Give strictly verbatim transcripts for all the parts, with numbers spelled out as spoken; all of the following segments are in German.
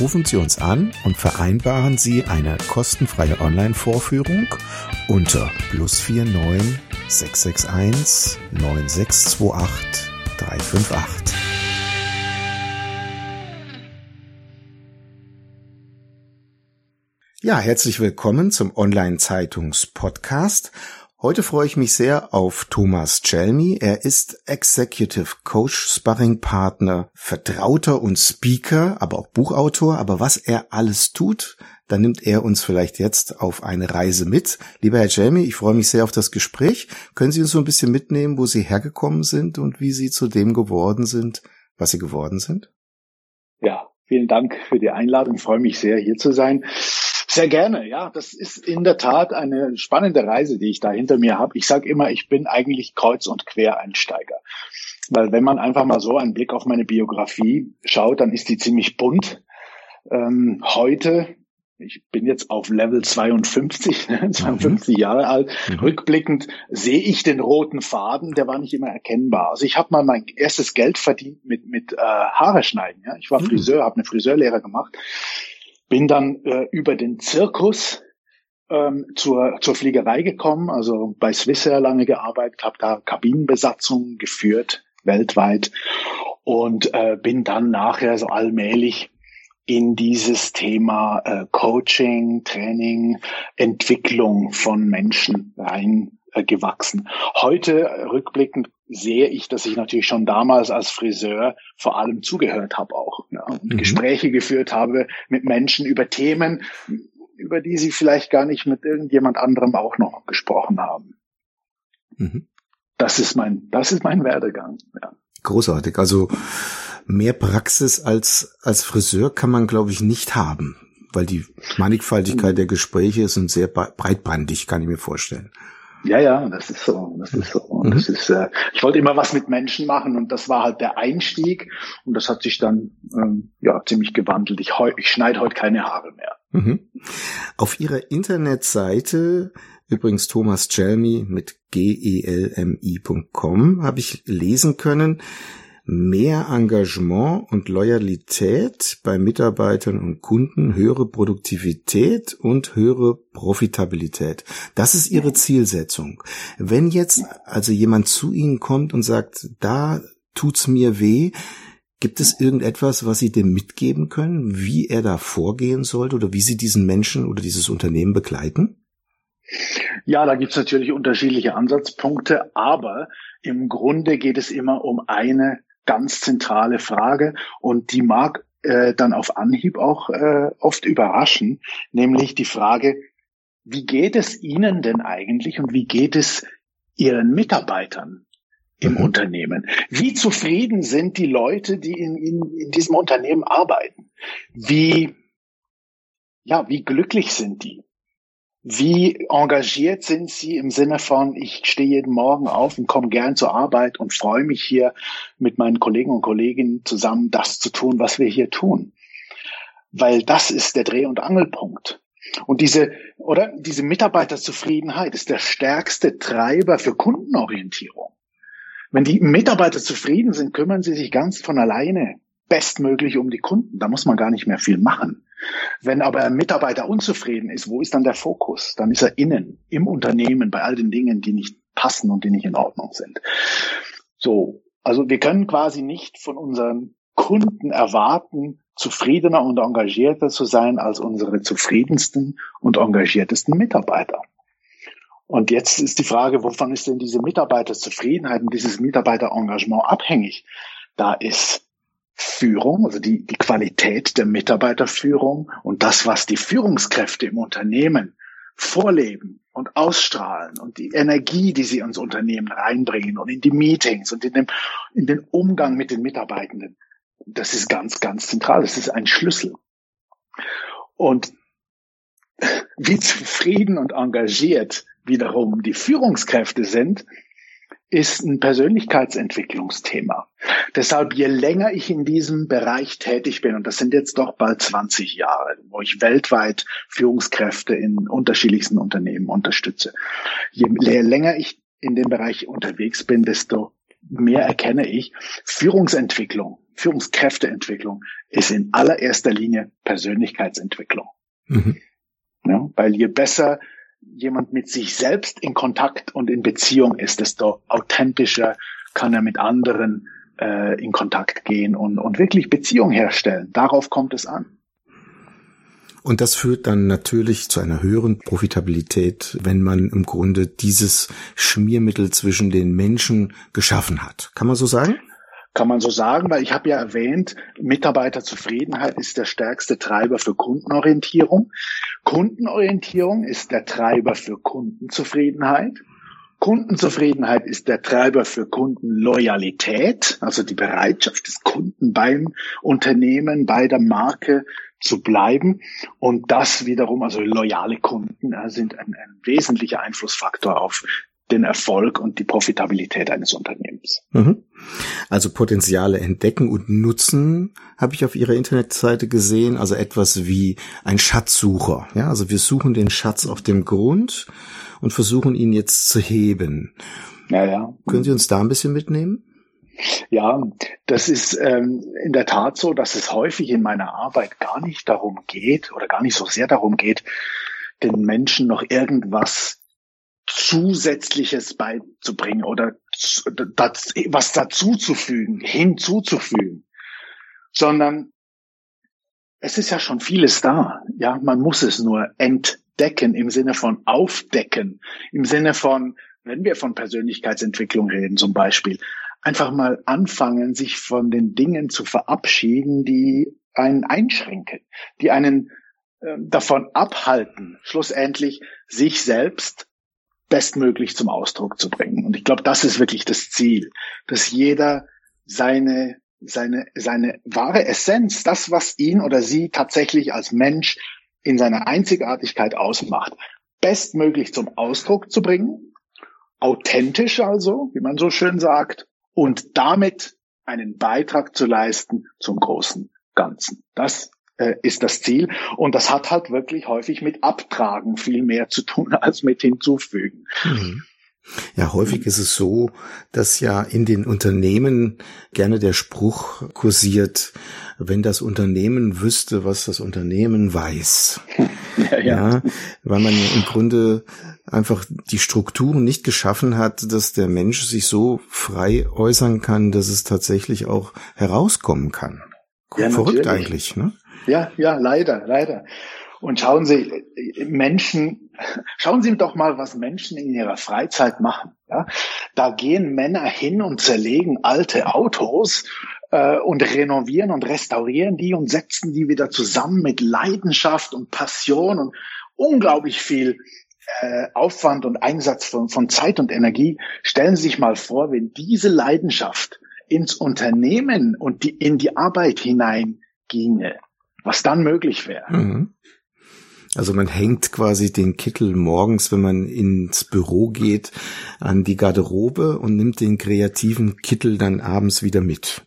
Rufen Sie uns an und vereinbaren Sie eine kostenfreie Online-Vorführung unter plus vier neun sechs sechs eins neun sechs zwei acht drei fünf acht. Ja, herzlich willkommen zum Online-Zeitungs-Podcast. Heute freue ich mich sehr auf Thomas Gelmi. Er ist Executive Coach, Sparringpartner, Vertrauter und Speaker, aber auch Buchautor. Aber was er alles tut, da nimmt er uns vielleicht jetzt auf eine Reise mit. Lieber Herr Gelmi, ich freue mich sehr auf das Gespräch. Können Sie uns so ein bisschen mitnehmen, wo Sie hergekommen sind und wie Sie zu dem geworden sind, was Sie geworden sind? Ja, vielen Dank für die Einladung. Ich freue mich sehr, hier zu sein. Sehr gerne, ja. Das ist in der Tat eine spannende Reise, die ich da hinter mir habe. Ich sage immer, ich bin eigentlich Kreuz- und Quereinsteiger. Weil wenn man einfach mal so einen Blick auf meine Biografie schaut, dann ist die ziemlich bunt. Ähm, heute, ich bin jetzt auf Level zweiundfünfzig, ne, zweiundfünfzig mhm. Jahre alt, mhm. rückblickend sehe ich den roten Faden, der war nicht immer erkennbar. Also ich habe mal mein erstes Geld verdient mit, mit äh, Haare schneiden. Ja. Ich war mhm. Friseur, habe eine Friseurlehre gemacht. Bin dann äh, über den Zirkus ähm, zur zur Fliegerei gekommen, also bei Swissair lange gearbeitet, habe da Kabinenbesatzungen geführt weltweit und äh, bin dann nachher so allmählich in dieses Thema äh, Coaching, Training, Entwicklung von Menschen rein äh, gewachsen. Heute rückblickend sehe ich, dass ich natürlich schon damals als Friseur vor allem zugehört habe auch, ne, und mhm. Gespräche geführt habe mit Menschen über Themen, über die sie vielleicht gar nicht mit irgendjemand anderem auch noch gesprochen haben. Mhm. Das ist mein, das ist mein Werdegang. Ja. Großartig. Also mehr Praxis als als Friseur kann man, glaube ich, nicht haben, weil die Mannigfaltigkeit mhm. der Gespräche ist und sehr breitbandig, kann ich mir vorstellen. Ja, ja, das ist so, das ist so. Und das ist, äh, ich wollte immer was mit Menschen machen und das war halt der Einstieg und das hat sich dann ähm, ja ziemlich gewandelt. Ich, heu, ich schneide heute keine Haare mehr. Mhm. Auf Ihrer Internetseite, übrigens Thomas Gelmi mit g e l m i punkt com, habe ich lesen können, mehr Engagement und Loyalität bei Mitarbeitern und Kunden, höhere Produktivität und höhere Profitabilität. Das ist Ihre Zielsetzung. Wenn jetzt also jemand zu Ihnen kommt und sagt, da tut's mir weh, gibt es irgendetwas, was Sie dem mitgeben können, wie er da vorgehen sollte oder wie Sie diesen Menschen oder dieses Unternehmen begleiten? Ja, da gibt's natürlich unterschiedliche Ansatzpunkte, aber im Grunde geht es immer um eine ganz zentrale Frage und die mag äh, dann auf Anhieb auch äh, oft überraschen, nämlich die Frage, wie geht es Ihnen denn eigentlich und wie geht es Ihren Mitarbeitern im mhm. Unternehmen? Wie zufrieden sind die Leute, die in, in, in diesem Unternehmen arbeiten? Wie, ja, wie glücklich sind die? Wie engagiert sind Sie im Sinne von, ich stehe jeden Morgen auf und komme gern zur Arbeit und freue mich hier mit meinen Kollegen und Kolleginnen zusammen das zu tun, was wir hier tun? Weil das ist der Dreh- und Angelpunkt. Und diese, oder diese Mitarbeiterzufriedenheit ist der stärkste Treiber für Kundenorientierung. Wenn die Mitarbeiter zufrieden sind, kümmern sie sich ganz von alleine bestmöglich um die Kunden. Da muss man gar nicht mehr viel machen. Wenn aber ein Mitarbeiter unzufrieden ist, wo ist dann der Fokus? Dann ist er innen, im Unternehmen, bei all den Dingen, die nicht passen und die nicht in Ordnung sind. So, also wir können quasi nicht von unseren Kunden erwarten, zufriedener und engagierter zu sein als unsere zufriedensten und engagiertesten Mitarbeiter. Und jetzt ist die Frage, wovon ist denn diese Mitarbeiterzufriedenheit und dieses Mitarbeiterengagement abhängig? Da ist Führung, also die, die Qualität der Mitarbeiterführung und das, was die Führungskräfte im Unternehmen vorleben und ausstrahlen und die Energie, die sie ins Unternehmen reinbringen und in die Meetings und in, dem, in den Umgang mit den Mitarbeitenden, das ist ganz, ganz zentral. Das ist ein Schlüssel. Und wie zufrieden und engagiert wiederum die Führungskräfte sind, ist ein Persönlichkeitsentwicklungsthema. Deshalb, je länger ich in diesem Bereich tätig bin, und das sind jetzt doch bald zwanzig Jahre, wo ich weltweit Führungskräfte in unterschiedlichsten Unternehmen unterstütze, je länger ich in dem Bereich unterwegs bin, desto mehr erkenne ich, Führungsentwicklung, Führungskräfteentwicklung ist in allererster Linie Persönlichkeitsentwicklung. Mhm. Ja, weil je besser jemand mit sich selbst in Kontakt und in Beziehung ist, desto authentischer kann er mit anderen äh, in Kontakt gehen und, und wirklich Beziehung herstellen. Darauf kommt es an. Und das führt dann natürlich zu einer höheren Profitabilität, wenn man im Grunde dieses Schmiermittel zwischen den Menschen geschaffen hat. Kann man so sagen? Kann man so sagen, weil ich habe ja erwähnt, Mitarbeiterzufriedenheit ist der stärkste Treiber für Kundenorientierung. Kundenorientierung ist der Treiber für Kundenzufriedenheit. Kundenzufriedenheit ist der Treiber für Kundenloyalität, also die Bereitschaft des Kunden beim Unternehmen, bei der Marke zu bleiben. Und das wiederum, also loyale Kunden, sind ein, ein wesentlicher Einflussfaktor auf den Erfolg und die Profitabilität eines Unternehmens. Also Potenziale entdecken und nutzen, habe ich auf Ihrer Internetseite gesehen, also etwas wie ein Schatzsucher. Ja, also wir suchen den Schatz auf dem Grund und versuchen ihn jetzt zu heben. Ja, ja. Können Sie uns da ein bisschen mitnehmen? Ja, das ist ähm, in der Tat so, dass es häufig in meiner Arbeit gar nicht darum geht oder gar nicht so sehr darum geht, den Menschen noch irgendwas Zusätzliches beizubringen oder das, was dazuzufügen, hinzuzufügen, sondern es ist ja schon vieles da. Ja, man muss es nur entdecken im Sinne von aufdecken, im Sinne von, wenn wir von Persönlichkeitsentwicklung reden zum Beispiel, einfach mal anfangen, sich von den Dingen zu verabschieden, die einen einschränken, die einen äh, davon abhalten, schlussendlich sich selbst bestmöglich zum Ausdruck zu bringen. Und ich glaube, das ist wirklich das Ziel, dass jeder seine, seine, seine wahre Essenz, das, was ihn oder sie tatsächlich als Mensch in seiner Einzigartigkeit ausmacht, bestmöglich zum Ausdruck zu bringen, authentisch also, wie man so schön sagt, und damit einen Beitrag zu leisten zum großen Ganzen. Das ist das Ziel. Und das hat halt wirklich häufig mit Abtragen viel mehr zu tun als mit hinzufügen. Mhm. Ja, häufig ist es so, dass ja in den Unternehmen gerne der Spruch kursiert, wenn das Unternehmen wüsste, was das Unternehmen weiß. Ja, ja. Ja, weil man im Grunde einfach die Strukturen nicht geschaffen hat, dass der Mensch sich so frei äußern kann, dass es tatsächlich auch herauskommen kann. Ja, verrückt natürlich. Eigentlich, ne? Ja, ja, leider, leider. Und schauen Sie, Menschen, schauen Sie doch mal, was Menschen in ihrer Freizeit machen. Ja? Da gehen Männer hin und zerlegen alte Autos äh, und renovieren und restaurieren die und setzen die wieder zusammen mit Leidenschaft und Passion und unglaublich viel äh, Aufwand und Einsatz von, von Zeit und Energie. Stellen Sie sich mal vor, wenn diese Leidenschaft ins Unternehmen und die, in die Arbeit hinein ginge, was dann möglich wäre. Also man hängt quasi den Kittel morgens, wenn man ins Büro geht, an die Garderobe und nimmt den kreativen Kittel dann abends wieder mit.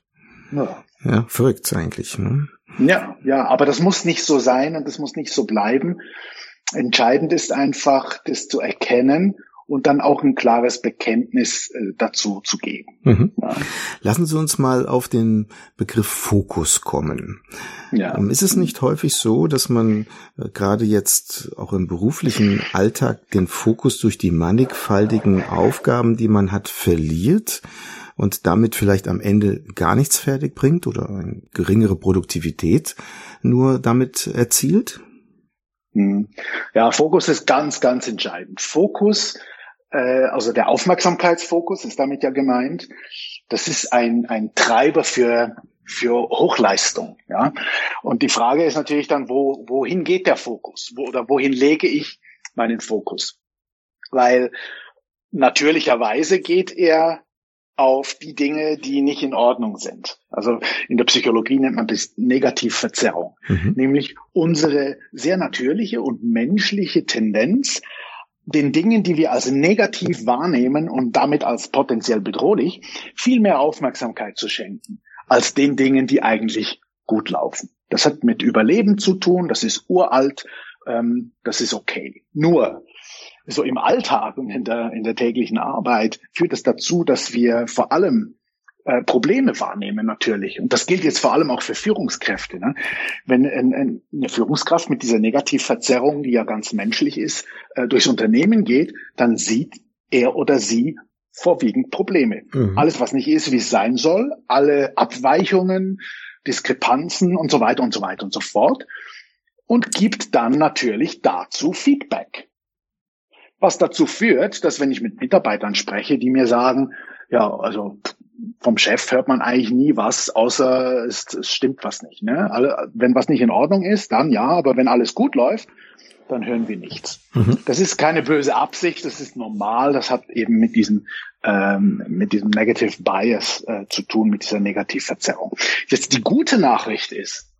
Ja, ja, verrückt eigentlich, ne? Ja, ja, aber das muss nicht so sein und das muss nicht so bleiben. Entscheidend ist einfach, das zu erkennen und dann auch ein klares Bekenntnis dazu zu geben. Mhm. Ja. Lassen Sie uns mal auf den Begriff Fokus kommen. Ja. Ist es nicht häufig so, dass man gerade jetzt auch im beruflichen Alltag den Fokus durch die mannigfaltigen Aufgaben, die man hat, verliert und damit vielleicht am Ende gar nichts fertig bringt oder eine geringere Produktivität nur damit erzielt? Ja, Fokus ist ganz, ganz entscheidend. Fokus äh, also der Aufmerksamkeitsfokus ist damit ja gemeint, das ist ein, ein Treiber für, für Hochleistung, ja. Und die Frage ist natürlich dann, wo, wohin geht der Fokus? Wo, oder wohin lege ich meinen Fokus? Weil natürlicherweise geht er auf die Dinge, die nicht in Ordnung sind. Also in der Psychologie nennt man das Negativverzerrung. Mhm. Nämlich unsere sehr natürliche und menschliche Tendenz, den Dingen, die wir als negativ wahrnehmen und damit als potenziell bedrohlich, viel mehr Aufmerksamkeit zu schenken, als den Dingen, die eigentlich gut laufen. Das hat mit Überleben zu tun, das ist uralt, ähm, das ist okay. Nur so im Alltag und in der, in der täglichen Arbeit führt es dazu, dass wir vor allem äh, Probleme wahrnehmen natürlich. Und das gilt jetzt vor allem auch für Führungskräfte. Ne? Wenn ein, ein, eine Führungskraft mit dieser Negativverzerrung, die ja ganz menschlich ist, äh, durchs Unternehmen geht, dann sieht er oder sie vorwiegend Probleme. Mhm. Alles, was nicht ist, wie es sein soll, alle Abweichungen, Diskrepanzen und so weiter und so weiter und so fort. Und gibt dann natürlich dazu Feedback. Was dazu führt, dass wenn ich mit Mitarbeitern spreche, die mir sagen, ja, also vom Chef hört man eigentlich nie was, außer es, es stimmt was nicht. Ne? Alle, wenn was nicht in Ordnung ist, dann ja, aber wenn alles gut läuft, dann hören wir nichts. Mhm. Das ist keine böse Absicht, das ist normal, das hat eben mit diesem, ähm, mit diesem Negative Bias äh, zu tun, mit dieser Negativverzerrung. Jetzt die gute Nachricht ist,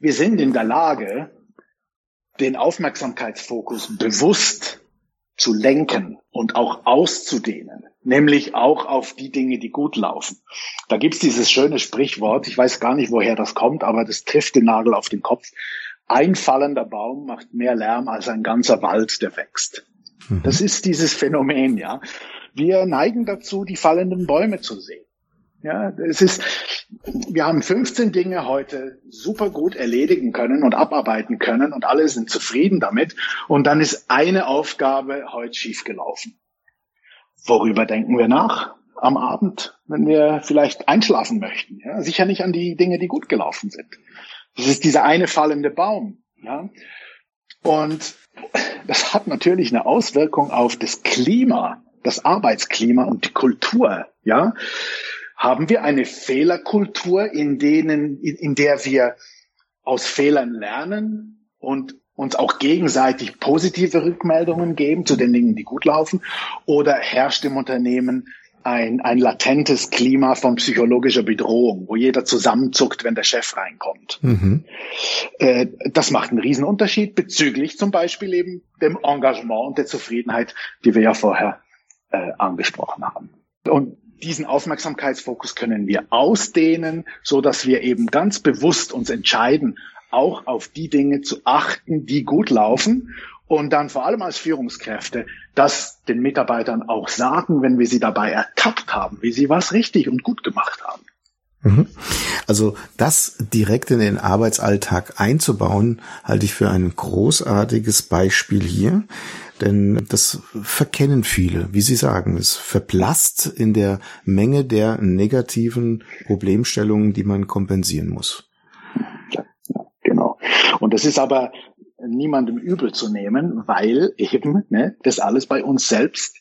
wir sind in der Lage, den Aufmerksamkeitsfokus bewusst zu lenken und auch auszudehnen, nämlich auch auf die Dinge, die gut laufen. Da gibt's dieses schöne Sprichwort, ich weiß gar nicht, woher das kommt, aber das trifft den Nagel auf den Kopf. Ein fallender Baum macht mehr Lärm als ein ganzer Wald, der wächst. Mhm. Das ist dieses Phänomen, ja. Wir neigen dazu, die fallenden Bäume zu sehen. Ja, es ist, wir haben fünfzehn Dinge heute super gut erledigen können und abarbeiten können und alle sind zufrieden damit. Und dann ist eine Aufgabe heute schiefgelaufen. Worüber denken wir nach am Abend, wenn wir vielleicht einschlafen möchten? Ja, sicher nicht an die Dinge, die gut gelaufen sind. Das ist dieser eine fallende Baum. Ja? Und das hat natürlich eine Auswirkung auf das Klima, das Arbeitsklima und die Kultur, ja. Haben wir eine Fehlerkultur, in denen, in, in der wir aus Fehlern lernen und uns auch gegenseitig positive Rückmeldungen geben zu den Dingen, die gut laufen? Oder herrscht im Unternehmen ein, ein latentes Klima von psychologischer Bedrohung, wo jeder zusammenzuckt, wenn der Chef reinkommt? Mhm. Äh, das macht einen Riesenunterschied bezüglich zum Beispiel eben dem Engagement und der Zufriedenheit, die wir ja vorher äh, angesprochen haben. Und diesen Aufmerksamkeitsfokus können wir ausdehnen, so dass wir eben ganz bewusst uns entscheiden, auch auf die Dinge zu achten, die gut laufen und dann vor allem als Führungskräfte das den Mitarbeitern auch sagen, wenn wir sie dabei ertappt haben, wie sie was richtig und gut gemacht haben. Also das direkt in den Arbeitsalltag einzubauen, halte ich für ein großartiges Beispiel hier, denn das verkennen viele, wie Sie sagen, es verblasst in der Menge der negativen Problemstellungen, die man kompensieren muss. Ja, genau. Und das ist aber niemandem übel zu nehmen, weil eben ne, das alles bei uns selbst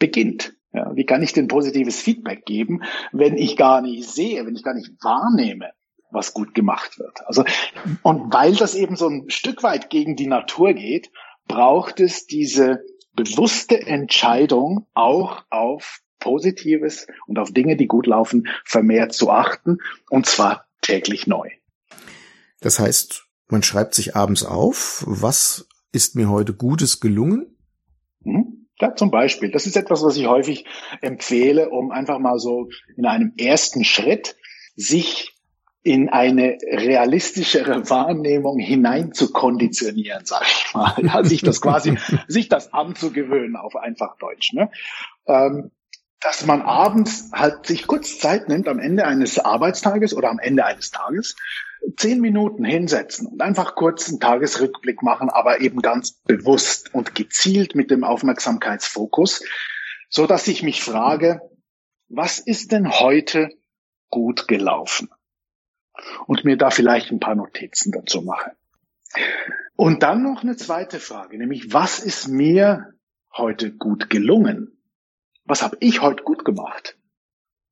beginnt. Ja, wie kann ich denn positives Feedback geben, wenn ich gar nicht sehe, wenn ich gar nicht wahrnehme, was gut gemacht wird? Also, und weil das eben so ein Stück weit gegen die Natur geht, braucht es diese bewusste Entscheidung, auch auf Positives und auf Dinge, die gut laufen, vermehrt zu achten, und zwar täglich neu. Das heißt, man schreibt sich abends auf, was ist mir heute Gutes gelungen? Hm? Ja, zum Beispiel. Das ist etwas, was ich häufig empfehle, um einfach mal so in einem ersten Schritt sich in eine realistischere Wahrnehmung hinein zu konditionieren, sag ich mal. Ja, sich das quasi, sich das anzugewöhnen auf einfach Deutsch, ne? Ähm, dass man abends halt sich kurz Zeit nimmt, am Ende eines Arbeitstages oder am Ende eines Tages, zehn Minuten hinsetzen und einfach kurz einen Tagesrückblick machen, aber eben ganz bewusst und gezielt mit dem Aufmerksamkeitsfokus, so dass ich mich frage, was ist denn heute gut gelaufen? Und mir da vielleicht ein paar Notizen dazu mache. Und dann noch eine zweite Frage, nämlich was ist mir heute gut gelungen? Was habe ich heute gut gemacht?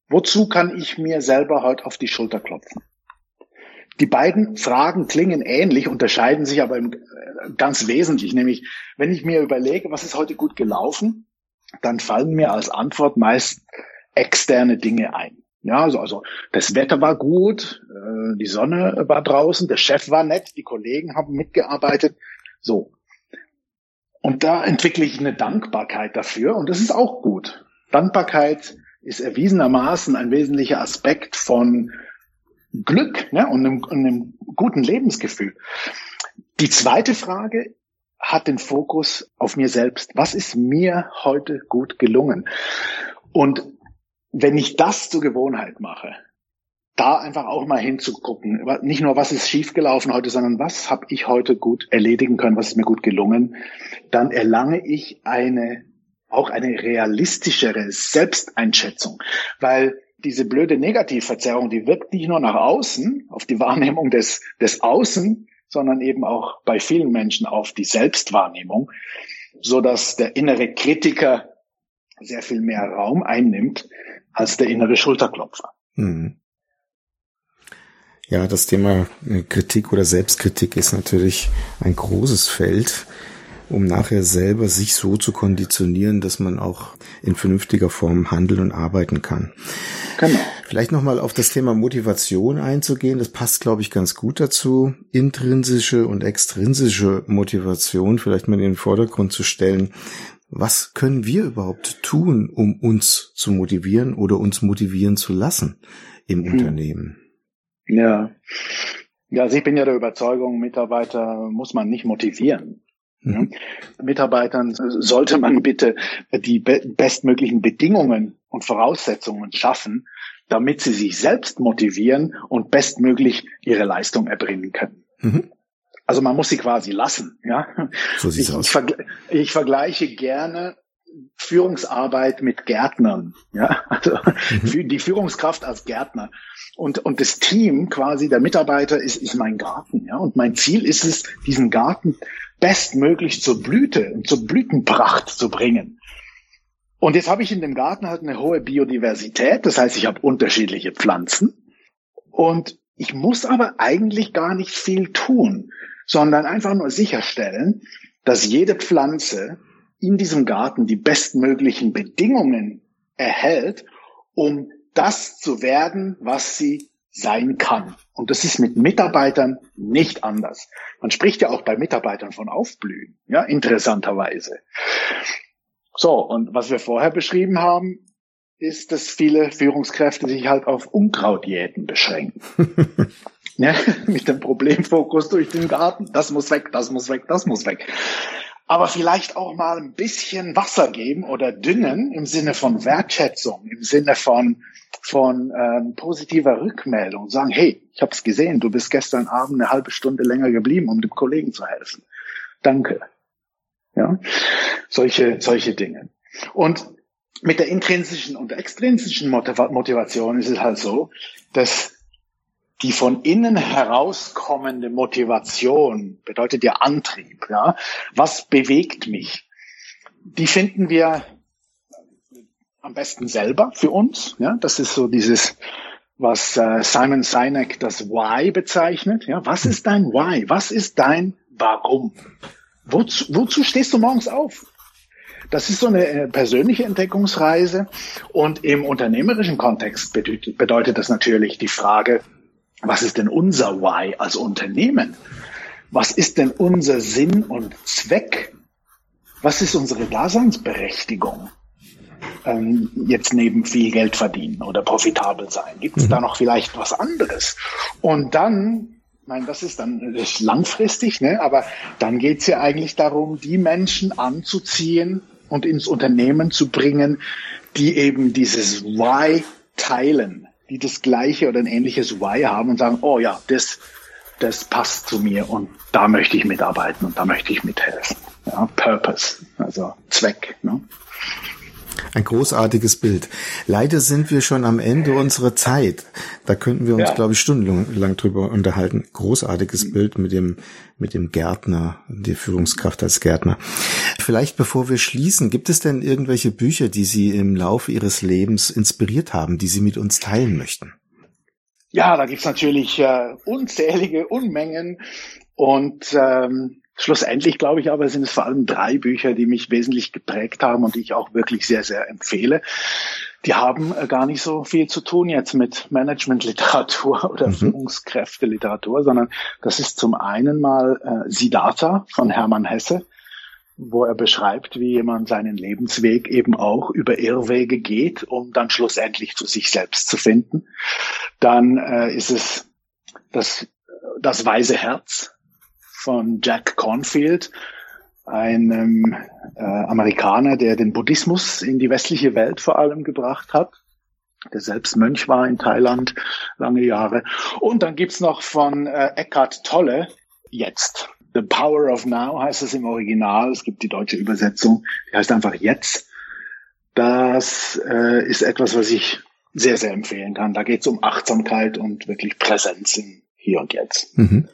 Wozu kann ich mir selber heute auf die Schulter klopfen? Die beiden Fragen klingen ähnlich, unterscheiden sich aber ganz wesentlich. Nämlich, wenn ich mir überlege, was ist heute gut gelaufen, dann fallen mir als Antwort meist externe Dinge ein. Ja, also, also das Wetter war gut, die Sonne war draußen, der Chef war nett, die Kollegen haben mitgearbeitet. So. Und da entwickle ich eine Dankbarkeit dafür und das ist auch gut. Dankbarkeit ist erwiesenermaßen ein wesentlicher Aspekt von Glück, ne, und einem, einem guten Lebensgefühl. Die zweite Frage hat den Fokus auf mir selbst. Was ist mir heute gut gelungen? Und wenn ich das zur Gewohnheit mache, da einfach auch mal hinzugucken, nicht nur was ist schiefgelaufen heute, sondern was habe ich heute gut erledigen können, was ist mir gut gelungen, dann erlange ich eine auch eine realistischere Selbsteinschätzung, weil diese blöde Negativverzerrung, die wirkt nicht nur nach außen, auf die Wahrnehmung des, des Außen, sondern eben auch bei vielen Menschen auf die Selbstwahrnehmung, so dass der innere Kritiker sehr viel mehr Raum einnimmt als der innere Schulterklopfer. Mhm. Ja, das Thema Kritik oder Selbstkritik ist natürlich ein großes Feld, um nachher selber sich so zu konditionieren, dass man auch in vernünftiger Form handeln und arbeiten kann. Genau. Vielleicht nochmal auf das Thema Motivation einzugehen. Das passt, glaube ich, ganz gut dazu. Intrinsische und extrinsische Motivation vielleicht mal in den Vordergrund zu stellen. Was können wir überhaupt tun, um uns zu motivieren oder uns motivieren zu lassen im hm. Unternehmen? Ja. Ja, also ich bin ja der Überzeugung, Mitarbeiter muss man nicht motivieren. Ja. Mitarbeitern sollte man bitte die be- bestmöglichen Bedingungen und Voraussetzungen schaffen, damit sie sich selbst motivieren und bestmöglich ihre Leistung erbringen können. Mhm. Also man muss sie quasi lassen. Ja? So sieht's ich, aus. Ich, vergle- ich vergleiche gerne Führungsarbeit mit Gärtnern. Ja? Also mhm. die Führungskraft als Gärtner. Und, und das Team quasi, der Mitarbeiter ist, ist mein Garten. Ja? Und mein Ziel ist es, diesen Garten bestmöglich zur Blüte und zur Blütenpracht zu bringen. Und jetzt habe ich in dem Garten halt eine hohe Biodiversität, das heißt, ich habe unterschiedliche Pflanzen und ich muss aber eigentlich gar nicht viel tun, sondern einfach nur sicherstellen, dass jede Pflanze in diesem Garten die bestmöglichen Bedingungen erhält, um das zu werden, was sie sein kann. Und das ist mit Mitarbeitern nicht anders. Man spricht ja auch bei Mitarbeitern von Aufblühen, ja, interessanterweise. So, und was wir vorher beschrieben haben, ist, dass viele Führungskräfte sich halt auf Unkrautjäten beschränken. Ja, mit dem Problemfokus durch den Garten, das muss weg, das muss weg, das muss weg. Aber vielleicht auch mal ein bisschen Wasser geben oder düngen im Sinne von Wertschätzung, im Sinne von von ähm, positiver Rückmeldung. Sagen, hey, ich habe es gesehen, du bist gestern Abend eine halbe Stunde länger geblieben, um dem Kollegen zu helfen. Danke. Ja, solche solche Dinge. Und mit der intrinsischen und der extrinsischen Motivation ist es halt so, dass die von innen herauskommende Motivation, bedeutet ja Antrieb, ja, was bewegt mich? Die finden wir am besten selber für uns, ja, das ist so dieses, was äh, Simon Sinek das Why bezeichnet, ja, was ist dein Why? Was ist dein Warum? Wozu, wozu stehst du morgens auf? Das ist so eine persönliche Entdeckungsreise und im unternehmerischen Kontext bedeutet, bedeutet das natürlich die Frage, was ist denn unser Why als Unternehmen? Was ist denn unser Sinn und Zweck? Was ist unsere Daseinsberechtigung? Ähm, jetzt neben viel Geld verdienen oder profitabel sein. Gibt es mhm. da noch vielleicht was anderes? Und dann, ich meine, das ist dann das ist langfristig, ne? Aber dann geht es ja eigentlich darum, die Menschen anzuziehen und ins Unternehmen zu bringen, die eben dieses Why teilen, die das gleiche oder ein ähnliches Why haben und sagen, oh ja, das, das passt zu mir und da möchte ich mitarbeiten und da möchte ich mithelfen. Ja, Purpose, also Zweck. Ne? Ein großartiges Bild. Leider sind wir schon am Ende unserer Zeit. Da könnten wir uns, ja. glaube ich, stundenlang drüber unterhalten. Großartiges mhm. Bild mit dem, mit dem Gärtner, der Führungskraft als Gärtner. Vielleicht bevor wir schließen, gibt es denn irgendwelche Bücher, die Sie im Laufe Ihres Lebens inspiriert haben, die Sie mit uns teilen möchten? Ja, da gibt's natürlich äh, unzählige Unmengen und ähm, schlussendlich, glaube ich, aber sind es vor allem drei Bücher, die mich wesentlich geprägt haben und die ich auch wirklich sehr, sehr empfehle. Die haben äh, gar nicht so viel zu tun jetzt mit Managementliteratur oder mhm. Führungskräfteliteratur, sondern das ist zum einen mal äh, Siddhartha von Hermann Hesse, wo er beschreibt, wie jemand seinen Lebensweg eben auch über Irrwege geht, um dann schlussendlich zu sich selbst zu finden. Dann äh, ist es das, das weise Herz von Jack Kornfield, einem äh, Amerikaner, der den Buddhismus in die westliche Welt vor allem gebracht hat, der selbst Mönch war in Thailand lange Jahre. Und dann gibt's noch von äh, Eckhart Tolle, Jetzt. The Power of Now heißt es im Original. Es gibt die deutsche Übersetzung, die heißt einfach Jetzt. Das äh, ist etwas, was ich sehr, sehr empfehlen kann. Da geht es um Achtsamkeit und wirklich Präsenz im Hier und Jetzt. Mhm.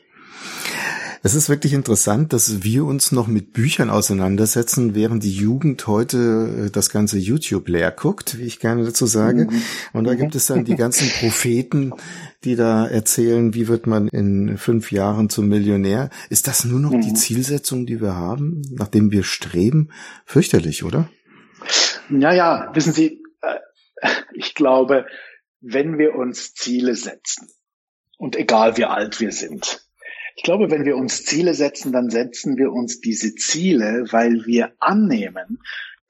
Es ist wirklich interessant, dass wir uns noch mit Büchern auseinandersetzen, während die Jugend heute das ganze YouTube leer guckt, wie ich gerne dazu sage. Mhm. Und da gibt es dann die ganzen Propheten, die da erzählen, wie wird man in fünf Jahren zum Millionär. Ist das nur noch mhm. die Zielsetzung, die wir haben, nachdem wir streben? Fürchterlich, oder? Ja, ja, wissen Sie, ich glaube, wenn wir uns Ziele setzen, und egal wie alt wir sind, ich glaube, wenn wir uns Ziele setzen, dann setzen wir uns diese Ziele, weil wir annehmen,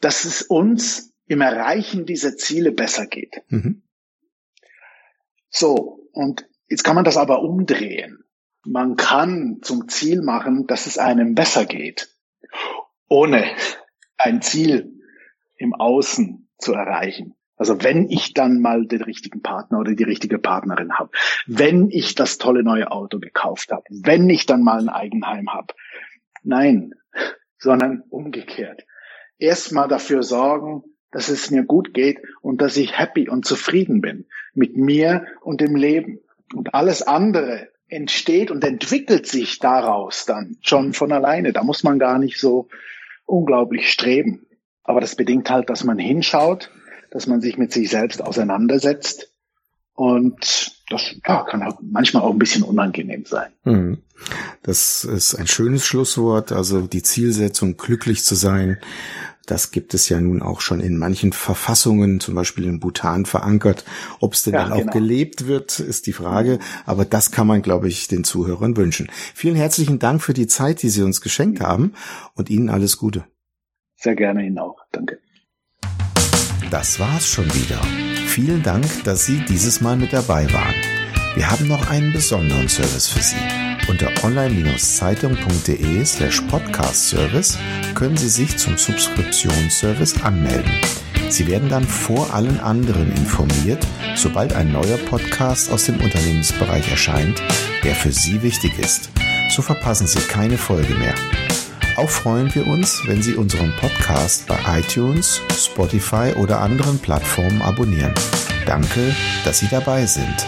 dass es uns im Erreichen dieser Ziele besser geht. Mhm. So, und jetzt kann man das aber umdrehen. Man kann zum Ziel machen, dass es einem besser geht, ohne ein Ziel im Außen zu erreichen. Also wenn ich dann mal den richtigen Partner oder die richtige Partnerin habe, wenn ich das tolle neue Auto gekauft habe, wenn ich dann mal ein Eigenheim habe. Nein, sondern umgekehrt. Erstmal dafür sorgen, dass es mir gut geht und dass ich happy und zufrieden bin mit mir und dem Leben. Und alles andere entsteht und entwickelt sich daraus dann schon von alleine. Da muss man gar nicht so unglaublich streben. Aber das bedingt halt, dass man hinschaut, dass man sich mit sich selbst auseinandersetzt. Und das ja, kann auch manchmal auch ein bisschen unangenehm sein. Das ist ein schönes Schlusswort. Also die Zielsetzung, glücklich zu sein, das gibt es ja nun auch schon in manchen Verfassungen, zum Beispiel in Bhutan verankert. Ob es denn ja, dann genau. auch gelebt wird, ist die Frage. Aber das kann man, glaube ich, den Zuhörern wünschen. Vielen herzlichen Dank für die Zeit, die Sie uns geschenkt haben. Und Ihnen alles Gute. Sehr gerne Ihnen auch. Danke. Das war's schon wieder. Vielen Dank, dass Sie dieses Mal mit dabei waren. Wir haben noch einen besonderen Service für Sie. Unter online-zeitung.de slash podcast-service können Sie sich zum Subskriptionsservice anmelden. Sie werden dann vor allen anderen informiert, sobald ein neuer Podcast aus dem Unternehmensbereich erscheint, der für Sie wichtig ist. So verpassen Sie keine Folge mehr. Auch freuen wir uns, wenn Sie unseren Podcast bei iTunes, Spotify oder anderen Plattformen abonnieren. Danke, dass Sie dabei sind.